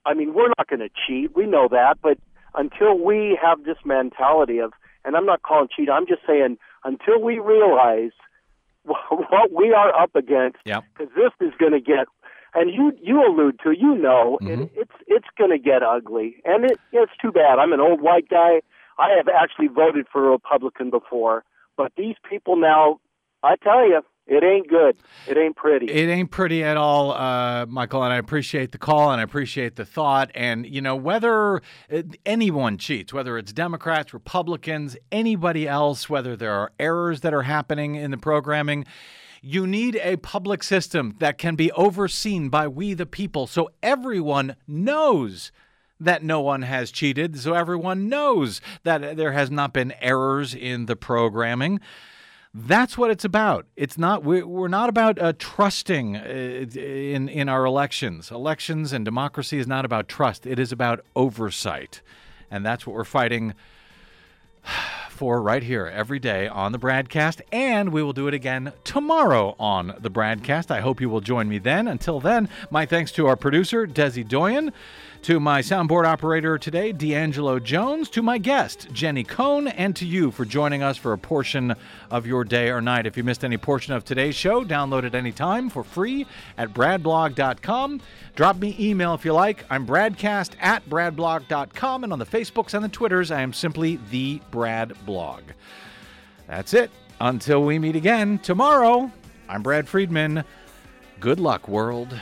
I mean, we're not going to cheat. We know that. But until we have this mentality of, and I'm not calling cheat, I'm just saying until we realize what we are up against, because this is going to get, and you allude to, it's going to get ugly, and it's too bad. I'm an old white guy. I have actually voted for a Republican before, but these people now, I tell you, it ain't good. It ain't pretty. It ain't pretty at all, Michael, and I appreciate the call and I appreciate the thought. And, whether anyone cheats, whether it's Democrats, Republicans, anybody else, whether there are errors that are happening in the programming, you need a public system that can be overseen by we the people so everyone knows that no one has cheated, so everyone knows that there has not been errors in the programming. That's what it's about. It's not. We're not about trusting in our elections. Elections and democracy is not about trust. It is about oversight, and that's what we're fighting for right here every day on the Bradcast, and we will do it again tomorrow on the Bradcast. I hope you will join me then. Until then, my thanks to our producer, Desi Doyen, to my soundboard operator today, D'Angelo Jones, to my guest, Jenny Cohn, and to you for joining us for a portion of your day or night. If you missed any portion of today's show, download it anytime for free at Bradblog.com. Drop me email if you like. I'm Bradcast@Bradblog.com, and on the Facebooks and the Twitters, I am simply the Brad Blog. That's it. Until we meet again tomorrow, I'm Brad Friedman. Good luck, world.